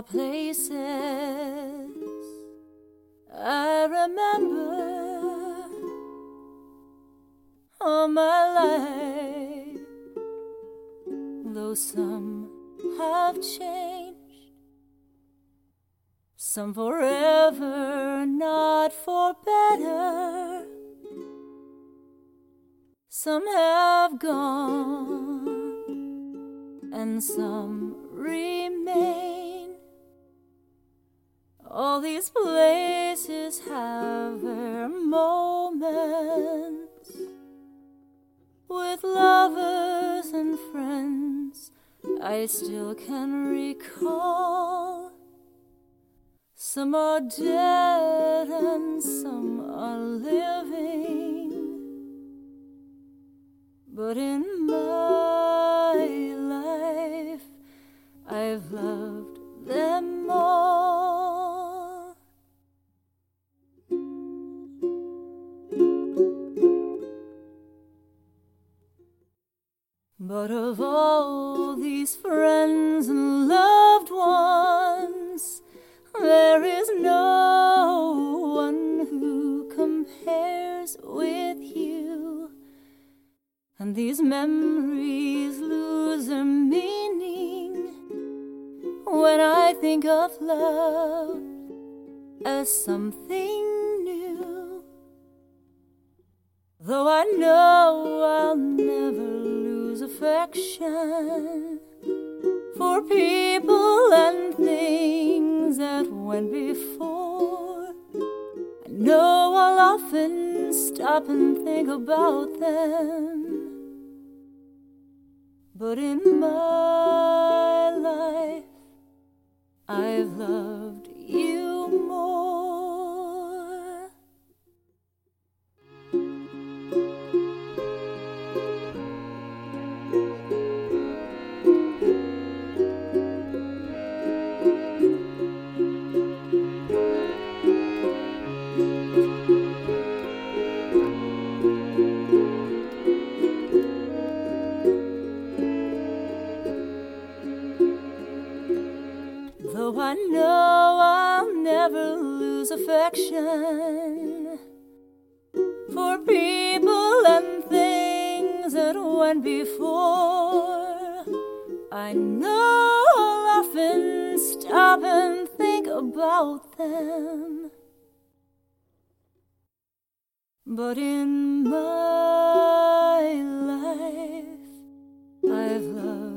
our places. I remember all my life, though some have changed, some forever, not for better, some have gone, and some remain. All these places have their moments with lovers and friends. I still can recall. Some are dead and some are living, but in my life I've loved them all. But of all these friends and loved ones, there is no one who compares with you. And these memories lose their meaning when I think of love as something new. Though I know I'll never lose affection for people and things that went before, I know I'll often stop and think about them, but in my life, I've loved you more. Though I know I'll never lose affection for people and things that went before, I know I'll often stop and think about them, but in my life I've loved